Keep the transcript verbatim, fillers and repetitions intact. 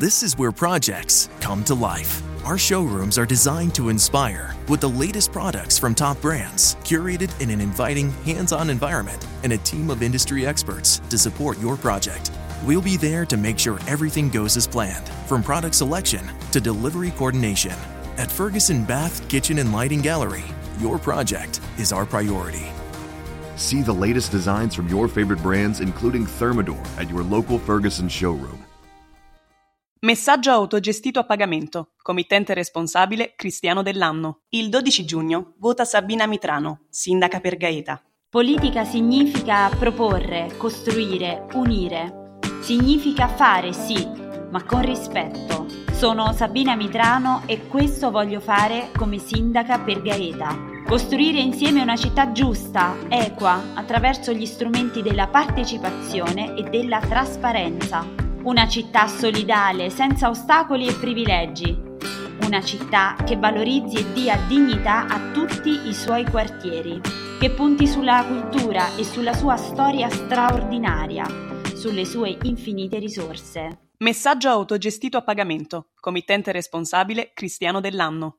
This is where projects come to life. Our showrooms are designed to inspire with the latest products from top brands, curated in an inviting, hands-on environment, and a team of industry experts to support your project. We'll be there to make sure everything goes as planned, from product selection to delivery coordination. At Ferguson Bath Kitchen and Lighting Gallery, your project is our priority. See the latest designs from your favorite brands, including Thermador, at your local Ferguson showroom. Messaggio autogestito a pagamento. Committente responsabile Cristiano Dell'Anno. Il dodici giugno vota Sabina Mitrano, sindaca per Gaeta. Politica significa proporre, costruire, unire. Significa fare sì, ma con rispetto. Sono Sabina Mitrano e questo voglio fare come sindaca per Gaeta. Costruire insieme una città giusta, equa, attraverso gli strumenti della partecipazione e della trasparenza. Una città solidale, senza ostacoli e privilegi. Una città che valorizzi e dia dignità a tutti i suoi quartieri, che punti sulla cultura e sulla sua storia straordinaria, sulle sue infinite risorse. Messaggio autogestito a pagamento. Committente responsabile Cristiano Dell'Anno.